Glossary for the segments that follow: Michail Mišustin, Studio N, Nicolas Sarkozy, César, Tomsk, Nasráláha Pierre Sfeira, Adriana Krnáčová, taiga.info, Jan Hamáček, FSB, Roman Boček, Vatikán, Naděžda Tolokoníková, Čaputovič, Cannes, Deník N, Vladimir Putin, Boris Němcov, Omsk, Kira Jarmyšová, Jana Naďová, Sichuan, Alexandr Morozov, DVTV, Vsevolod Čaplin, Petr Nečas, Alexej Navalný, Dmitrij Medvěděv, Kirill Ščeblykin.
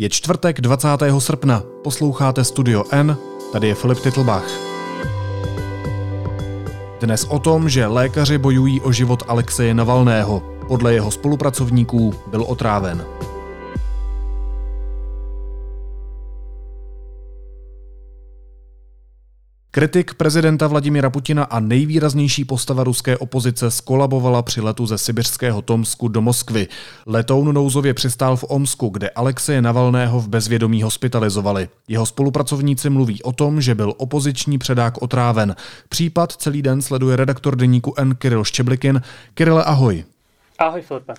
Je čtvrtek 20. srpna, posloucháte Studio N, tady je Filip Titlbach. Dnes o tom, že lékaři bojují o život Alexeje Navalného. Podle jeho spolupracovníků byl otráven. Kritik prezidenta Vladimira Putina a nejvýraznější postava ruské opozice skolabovala při letu ze sibiřského Tomsku do Moskvy. Letoun nouzově přistál v Omsku, kde Alexeje Navalného v bezvědomí hospitalizovali. Jeho spolupracovníci mluví o tom, že byl opoziční předák otráven. Případ celý den sleduje redaktor Deníku N Kirill Ščeblykin. Kirille, ahoj. Ahoj, Filipe.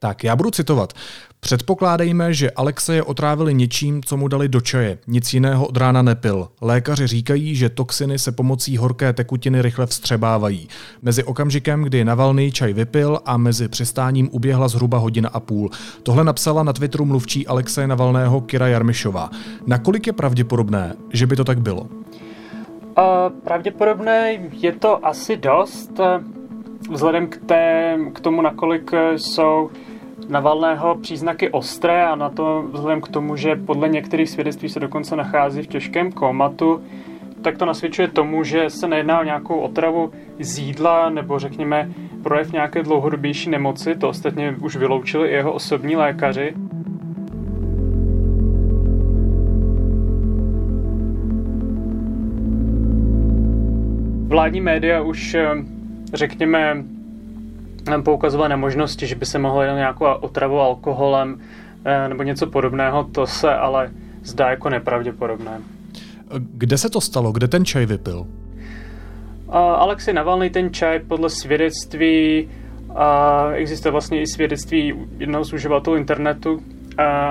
Tak, já budu citovat. Předpokládejme, že Alexeje otrávili něčím, co mu dali do čaje. Nic jiného od rána nepil. Lékaři říkají, že toxiny se pomocí horké tekutiny rychle vstřebávají. Mezi okamžikem, kdy Navalný čaj vypil a mezi přistáním uběhla zhruba hodina a půl. Tohle napsala na Twitteru mluvčí Alexeje Navalného Kira Jarmyšová. Nakolik je pravděpodobné, že by to tak bylo? Pravděpodobné je to asi dost. Vzhledem k tomu, nakolik jsou Navalného příznaky ostré a na to vzhledem k tomu, že podle některých svědectví se dokonce nachází v těžkém komatu, tak to nasvědčuje tomu, že se nejedná o nějakou otravu z jídla nebo řekněme projev nějaké dlouhodobější nemoci, to ostatně už vyloučili i jeho osobní lékaři. Vládní média už řekněme poukazovala na možnosti, že by se mohlo jít nějakou otravu alkoholem nebo něco podobného, to se ale zdá jako nepravděpodobné. Kde se to stalo? Kde ten čaj vypil? Alexej Navalný ten čaj podle svědectví, existuje vlastně i svědectví jednoho z uživatelů internetu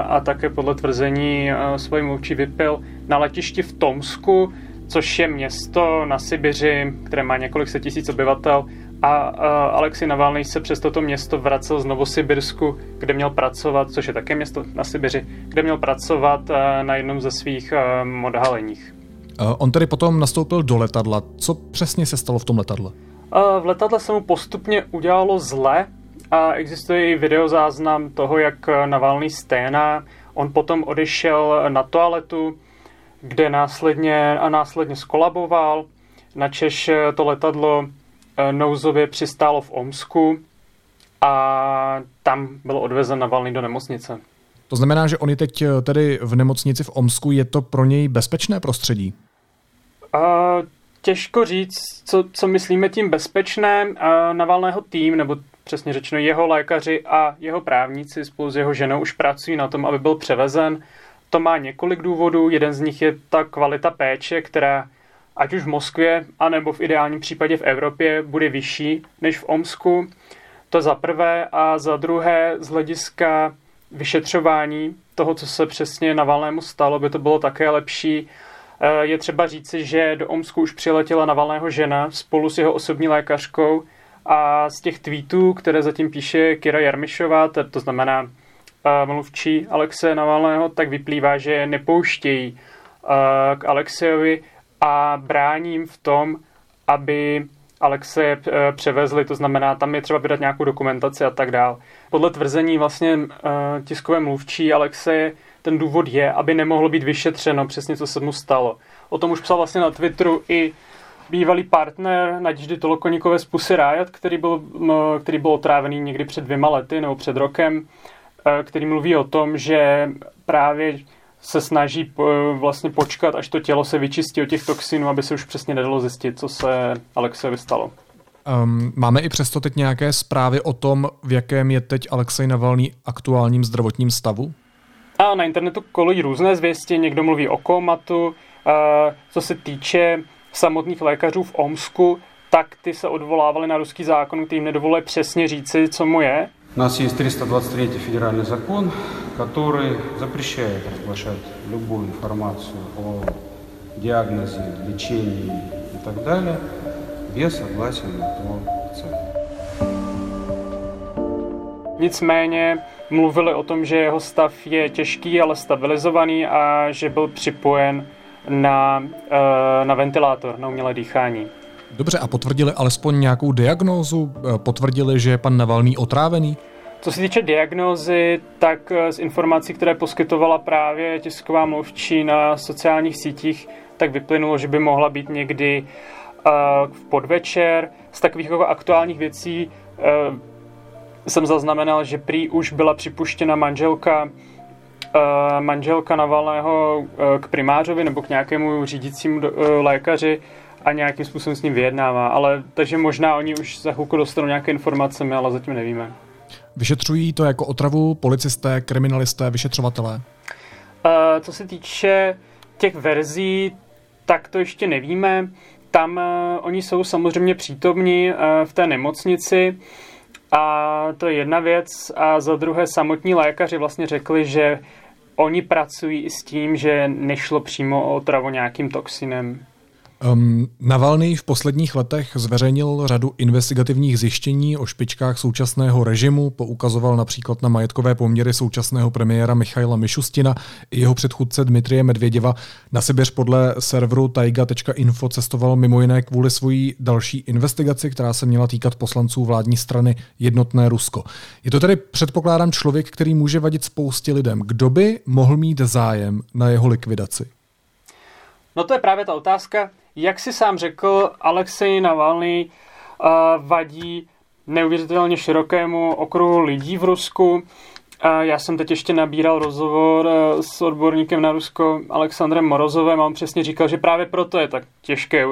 a také podle tvrzení svojí mluvčí vypil na letišti v Tomsku, což je město na Sibiři, které má několik set tisíc obyvatel a Alexej Navalný se přes toto město vracel z Novosibirsku, kde měl pracovat, což je také město na Sibiři, kde měl pracovat na jednom ze svých odhaleních. On tedy potom nastoupil do letadla. Co přesně se stalo v tom letadle? V letadle se mu postupně udělalo zle a existuje i videozáznam toho, jak Navalný sténá. On potom odešel na toaletu, kde následně skolaboval. Načež to letadlo nouzově přistálo v Omsku a tam byl odvezen Navalný do nemocnice. To znamená, že on je teď tedy v nemocnici v Omsku. Je to pro něj bezpečné prostředí? Těžko říct, co myslíme tím bezpečném. Navalného tým, nebo přesně řečeno jeho lékaři a jeho právníci spolu s jeho ženou už pracují na tom, aby byl převezen. To má několik důvodů, jeden z nich je ta kvalita péče, která ať už v Moskvě, anebo v ideálním případě v Evropě, bude vyšší než v Omsku. To za prvé a za druhé z hlediska vyšetřování toho, co se přesně Navalnému stalo, by to bylo také lepší. Je třeba říci, že do Omsku už přiletěla Navalného žena spolu s jeho osobní lékařkou a z těch tweetů, které zatím píše Kira Jarmyšová, to znamená mluvčí Alexeje Navalného, tak vyplývá, že nepouštějí k Alexejovi a bráním v tom, aby Alexeje převezli, to znamená, tam je třeba vydat nějakou dokumentaci a tak dál. Podle tvrzení vlastně tiskové mluvčí Alexeje ten důvod je, aby nemohlo být vyšetřeno přesně, co se mu stalo. O tom už psal vlastně na Twitteru i bývalý partner Naděždy Tolokoníkové z Pussy Riot, který byl otrávený někdy před 2 lety nebo před rokem, který mluví o tom, že právě se snaží vlastně počkat, až to tělo se vyčistí od těch toxinů, aby se už přesně nedalo zjistit, co se Alexejovi stalo. Máme i přesto teď nějaké zprávy o tom, v jakém je teď Alexej Navalný aktuálním zdravotním stavu? A na internetu kolují různé zvěsti, někdo mluví o komatu. Co se týče samotných lékařů v Omsku, tak ty se odvolávali na ruský zákon, který jim nedovoluje přesně říci, co mu je. У нас есть 323 федеральный закон, который запрещает разглашать любую информацию о диагнозе, лечении и так далее без согласия этого пациента. Nicméně mluvili o tom, že jeho stav je těžký, ale stabilizovaný a že byl připojen na ventilátor, na umělé dýchání. Dobře, a potvrdili alespoň nějakou diagnózu? Potvrdili, že je pan Navalný otrávený? Co se týče diagnózy, tak z informací, které poskytovala právě tisková mluvčí na sociálních sítích, tak vyplynulo, že by mohla být někdy v podvečer. Z takových jako aktuálních věcí jsem zaznamenal, že prý už byla připuštěna manželka Navalného k primářovi nebo k nějakému řídícímu lékaři a nějakým způsobem s ním vyjednává. Ale, takže možná oni už za chvilku dostanou nějaké informace, my ale zatím nevíme. Vyšetřují to jako otravu policisté, kriminalisté, vyšetřovatelé? Co se týče těch verzí, tak to ještě nevíme. Tam oni jsou samozřejmě přítomní v té nemocnici a to je jedna věc. A za druhé samotní lékaři vlastně řekli, že oni pracují i s tím, že nešlo přímo o otravu nějakým toxinem. Navalný v posledních letech zveřejnil řadu investigativních zjištění o špičkách současného režimu, poukazoval například na majetkové poměry současného premiéra Michaila Mišustina i jeho předchůdce Dmitrije Medvěděva. Na Sibiř podle serveru taiga.info cestoval mimo jiné kvůli svojí další investigaci, která se měla týkat poslanců vládní strany Jednotné Rusko. Je to tedy, předpokládám, člověk, který může vadit spoustě lidem. Kdo by mohl mít zájem na jeho likvidaci? No to je právě ta otázka. Jak si sám řekl, Alexej Navalný vadí neuvěřitelně širokému okruhu lidí v Rusku. Já jsem teď ještě nabíral rozhovor s odborníkem na Rusko Alexandrem Morozovem a on přesně říkal, že právě proto je tak těžké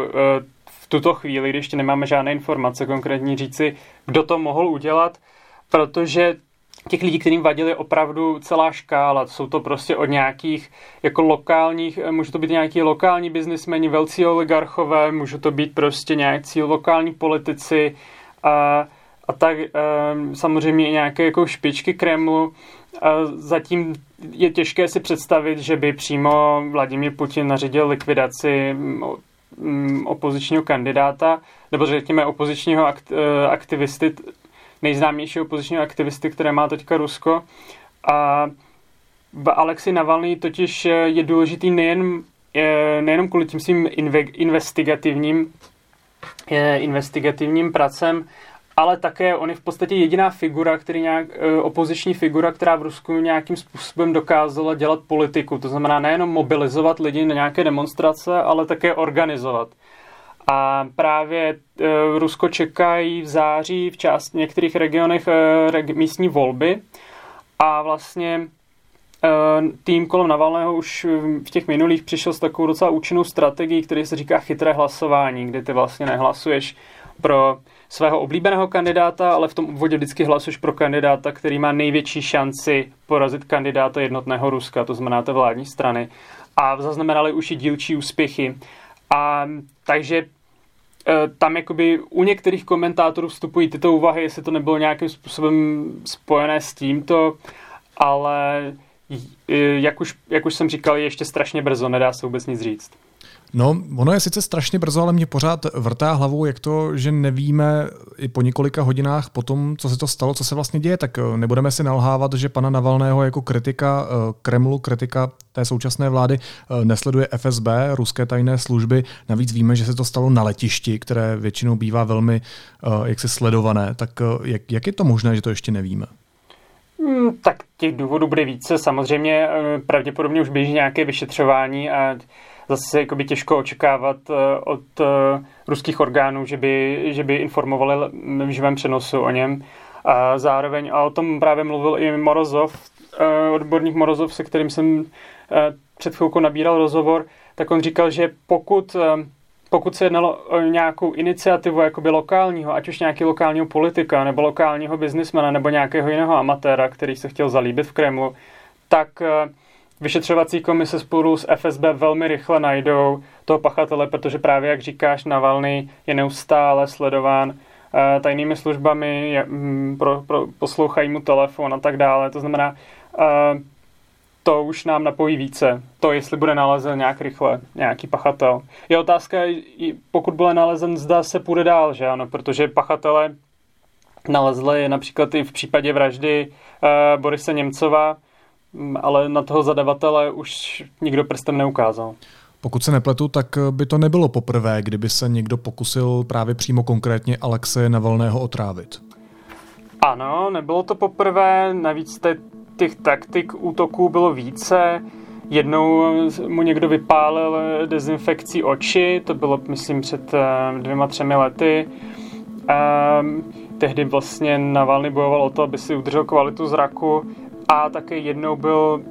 v tuto chvíli, když ještě nemáme žádné informace konkrétní, říci, kdo to mohl udělat, protože těch lidí, kterým vadil, je opravdu celá škála. Jsou to prostě od nějakých jako lokálních, můžou to být nějaký lokální biznismeni, velcí oligarchové, můžou to být prostě nějaký lokální politici a tak samozřejmě i nějaké jako špičky Kremlu. Zatím je těžké si představit, že by přímo Vladimír Putin nařídil likvidaci opozičního kandidáta, nebo řekněme opozičního aktivisty, nejznámější opoziční aktivisty, které má teďka Rusko. A Alexej Navalný totiž je důležitý nejenom kvůli tím svým investigativním pracem, ale také on je v podstatě jediná figura, opoziční figura, která v Rusku nějakým způsobem dokázala dělat politiku. To znamená nejenom mobilizovat lidi na nějaké demonstrace, ale také organizovat. A právě Rusko čekají v září v některých regionech místní volby a vlastně tým kolem Navalného už v těch minulých přišel s takovou docela účinnou strategií, který se říká chytré hlasování, kde ty vlastně nehlasuješ pro svého oblíbeného kandidáta, ale v tom obvodě vždycky hlasuješ pro kandidáta, který má největší šanci porazit kandidáta Jednotného Ruska, to znamená té vládní strany. A zaznamenali už i dílčí úspěchy. A takže tam jakoby u některých komentátorů vstupují tyto úvahy, jestli to nebylo nějakým způsobem spojené s tímto, ale jak už jsem říkal, je ještě strašně brzo, nedá se vůbec nic říct. No, ono je sice strašně brzo, ale mě pořád vrtá hlavou, jak to, že nevíme i po několika hodinách po tom, co se to stalo, co se vlastně děje, tak nebudeme si nalhávat, že pana Navalného jako kritika Kremlu, kritika té současné vlády nesleduje FSB, ruské tajné služby. Navíc víme, že se to stalo na letišti, které většinou bývá velmi jaksi sledované. Tak jak je to možné, že to ještě nevíme? Tak těch důvodů bude více. Samozřejmě pravděpodobně už běží nějaké vyšetřování a zase jakoby těžko očekávat od ruských orgánů, že by informovali v živém přenosu o něm. A zároveň, a o tom právě mluvil i Morozov, odborník Morozov, se kterým jsem před chvilkou nabíral rozhovor, tak on říkal, že pokud se jednalo o nějakou iniciativu jakoby lokálního, ať už nějaký lokálního politika, nebo lokálního biznismana, nebo nějakého jiného amatéra, který se chtěl zalíbit v Kremlu, tak vyšetřovací komise spolu s FSB velmi rychle najdou toho pachatele, protože právě, jak říkáš, Navalný je neustále sledován tajnými službami, poslouchají mu telefon a tak dále. To znamená, to už nám napojí více. To, jestli bude nalezen nějak rychle, nějaký pachatel. Je otázka, pokud bude nalezen, zda se půjde dál, že ano, protože pachatele nalezli například i v případě vraždy Borise Němcova, ale na toho zadavatele už nikdo prstem neukázal. Pokud se nepletu, tak by to nebylo poprvé, kdyby se někdo pokusil právě přímo konkrétně Alexeje Navalného otrávit. Ano, nebylo to poprvé, navíc těch taktik útoků bylo více. Jednou mu někdo vypálil dezinfekcí oči, to bylo, myslím, před 2-3 lety. Tehdy vlastně Navalny bojoval o to, aby si udržel kvalitu zraku a také jednou byl,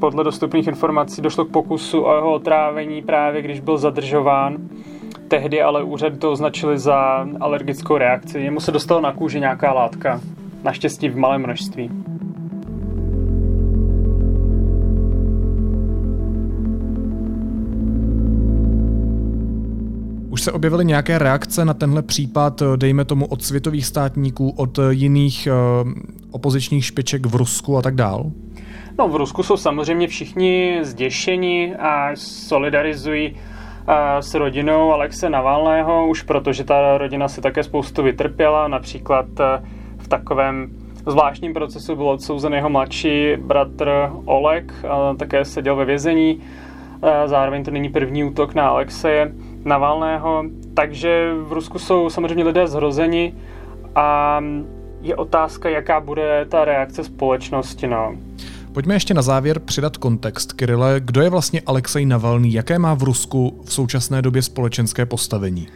podle dostupných informací, došlo k pokusu o jeho otrávení právě, když byl zadržován. Tehdy ale úřady to označili za alergickou reakci. Jemu se dostalo na kůži nějaká látka, naštěstí v malém množství. Už se objevily nějaké reakce na tenhle případ, dejme tomu od světových státníků, od jiných opozičních špiček v Rusku a tak dál? No, v Rusku jsou samozřejmě všichni zděšeni a solidarizují s rodinou Alexeje Navalného, už protože ta rodina se také spoustu vytrpěla. Například v takovém zvláštním procesu byl odsouzen jeho mladší bratr Oleg, také seděl ve vězení. Zároveň to není první útok na Alexeje Navalného, takže v Rusku jsou samozřejmě lidé zhrozeni a je otázka, jaká bude ta reakce společnosti. No. Pojďme ještě na závěr přidat kontext, Kirille. Kdo je vlastně Alexej Navalný? Jaké má v Rusku v současné době společenské postavení?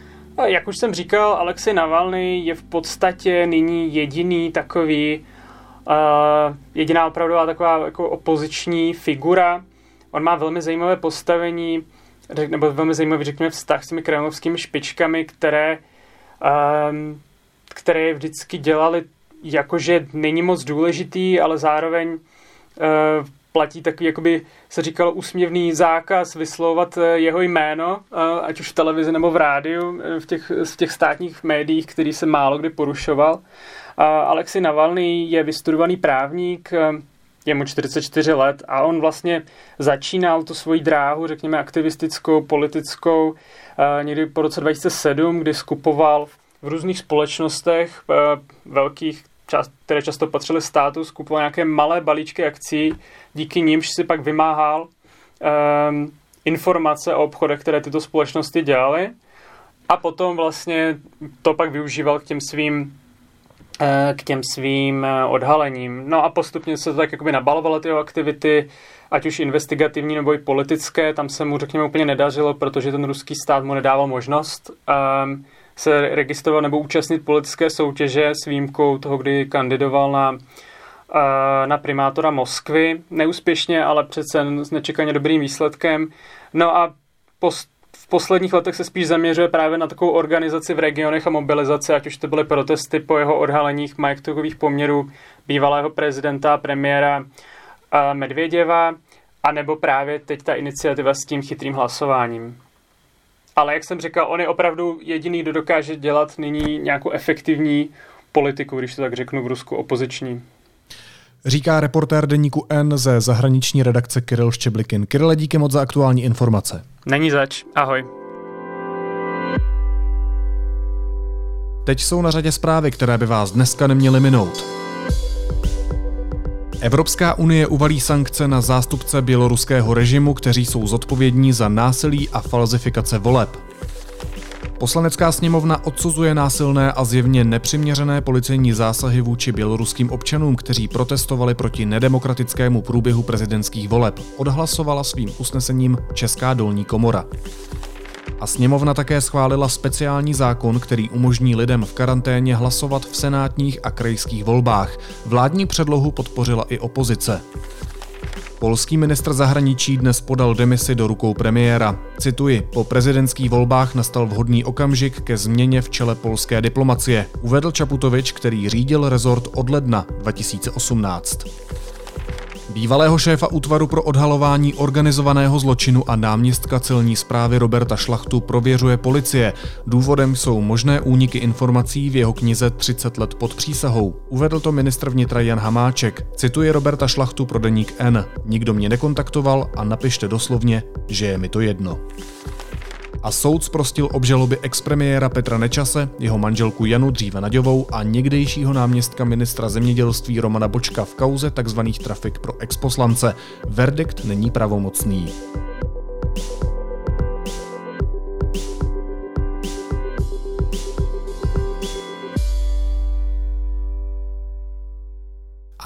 Jak už jsem říkal, Alexej Navalný je v podstatě nyní jediný takový, jediná opravdová taková jako opoziční figura. On má velmi zajímavé postavení, nebo velmi zajímavý, řekněme, vztah s těmi kremlovskými špičkami, které vždycky dělali jakože není moc důležitý, ale zároveň platí takový, jakoby se říkalo, úsměvný zákaz vyslovovat jeho jméno, ať už v televizi nebo v rádiu, v těch státních médiích, který se málo kdy porušoval. Alexej Navalný je vystudovaný právník, je mu 44 let a on vlastně začínal tu svoji dráhu, řekněme, aktivistickou, politickou, někdy po roce 2007, kdy skupoval v různých společnostech velkých, které často patřily státu, skupoval nějaké malé balíčky akcí, díky nimž si pak vymáhal informace o obchodech, které tyto společnosti dělaly, a potom vlastně to pak využíval k těm svým odhalením. No a postupně se to tak jakoby nabalovaly ty jeho aktivity, ať už investigativní nebo i politické. Tam se mu, řekněme, úplně nedařilo, protože ten ruský stát mu nedával možnost se registrovat nebo účastnit politické soutěže s výjimkou toho, kdy kandidoval na primátora Moskvy. Neúspěšně, ale přece s nečekaně dobrým výsledkem. No a v posledních letech se spíš zaměřuje právě na takovou organizaci v regionech a mobilizaci, ať už to byly protesty po jeho odhaleních majetkových poměrů bývalého prezidenta a premiéra Medvěděva, anebo právě teď ta iniciativa s tím chytrým hlasováním. Ale jak jsem říkal, on je opravdu jediný, kdo dokáže dělat nyní nějakou efektivní politiku, když to tak řeknu, v Rusku opoziční. Říká reportér Deníku N ze zahraniční redakce Kirill Ščeblykin. Kirille, díky moc za aktuální informace. Není zač. Ahoj. Teď jsou na řadě zprávy, které by vás dneska neměly minout. Evropská unie uvalí sankce na zástupce běloruského režimu, kteří jsou zodpovědní za násilí a falzifikace voleb. Poslanecká sněmovna odsuzuje násilné a zjevně nepřiměřené policejní zásahy vůči běloruským občanům, kteří protestovali proti nedemokratickému průběhu prezidentských voleb. Odhlasovala svým usnesením Česká dolní komora. A sněmovna také schválila speciální zákon, který umožní lidem v karanténě hlasovat v senátních a krajských volbách. Vládní předlohu podpořila i opozice. Polský ministr zahraničí dnes podal demisi do rukou premiéra. Cituji, po prezidentských volbách nastal vhodný okamžik ke změně v čele polské diplomacie, uvedl Čaputovič, který řídil rezort od ledna 2018. Bývalého šéfa útvaru pro odhalování organizovaného zločinu a náměstka celní správy Roberta Šlachtu prověřuje policie. Důvodem jsou možné úniky informací v jeho knize 30 let pod přísahou. Uvedl to ministr vnitra Jan Hamáček. Cituje Roberta Šlachtu pro Deník N. Nikdo mě nekontaktoval a napište doslovně, že je mi to jedno. A soud zprostil obžaloby expremiéra Petra Nečase, jeho manželku Janu dříve Naďovou a někdejšího náměstka ministra zemědělství Romana Bočka v kauze tzv. Trafik pro exposlance. Verdikt není pravomocný.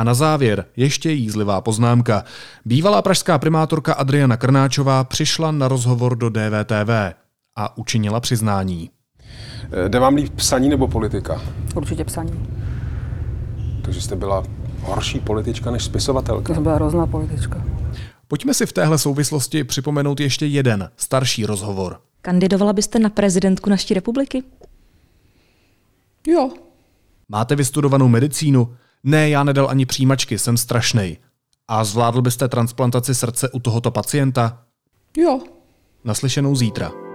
A na závěr ještě jízlivá poznámka. Bývalá pražská primátorka Adriana Krnáčová přišla na rozhovor do DVTV a učinila přiznání. Jde vám líp psaní nebo politika? Určitě psaní. Takže jste byla horší politička než spisovatelka? To byla hrozná politička. Pojďme si v téhle souvislosti připomenout ještě jeden starší rozhovor. Kandidovala byste na prezidentku naší republiky? Jo. Máte vystudovanou medicínu? Ne, já nedal ani přijímačky, jsem strašnej. A zvládl byste transplantaci srdce u tohoto pacienta? Jo. Naslyšenou zítra.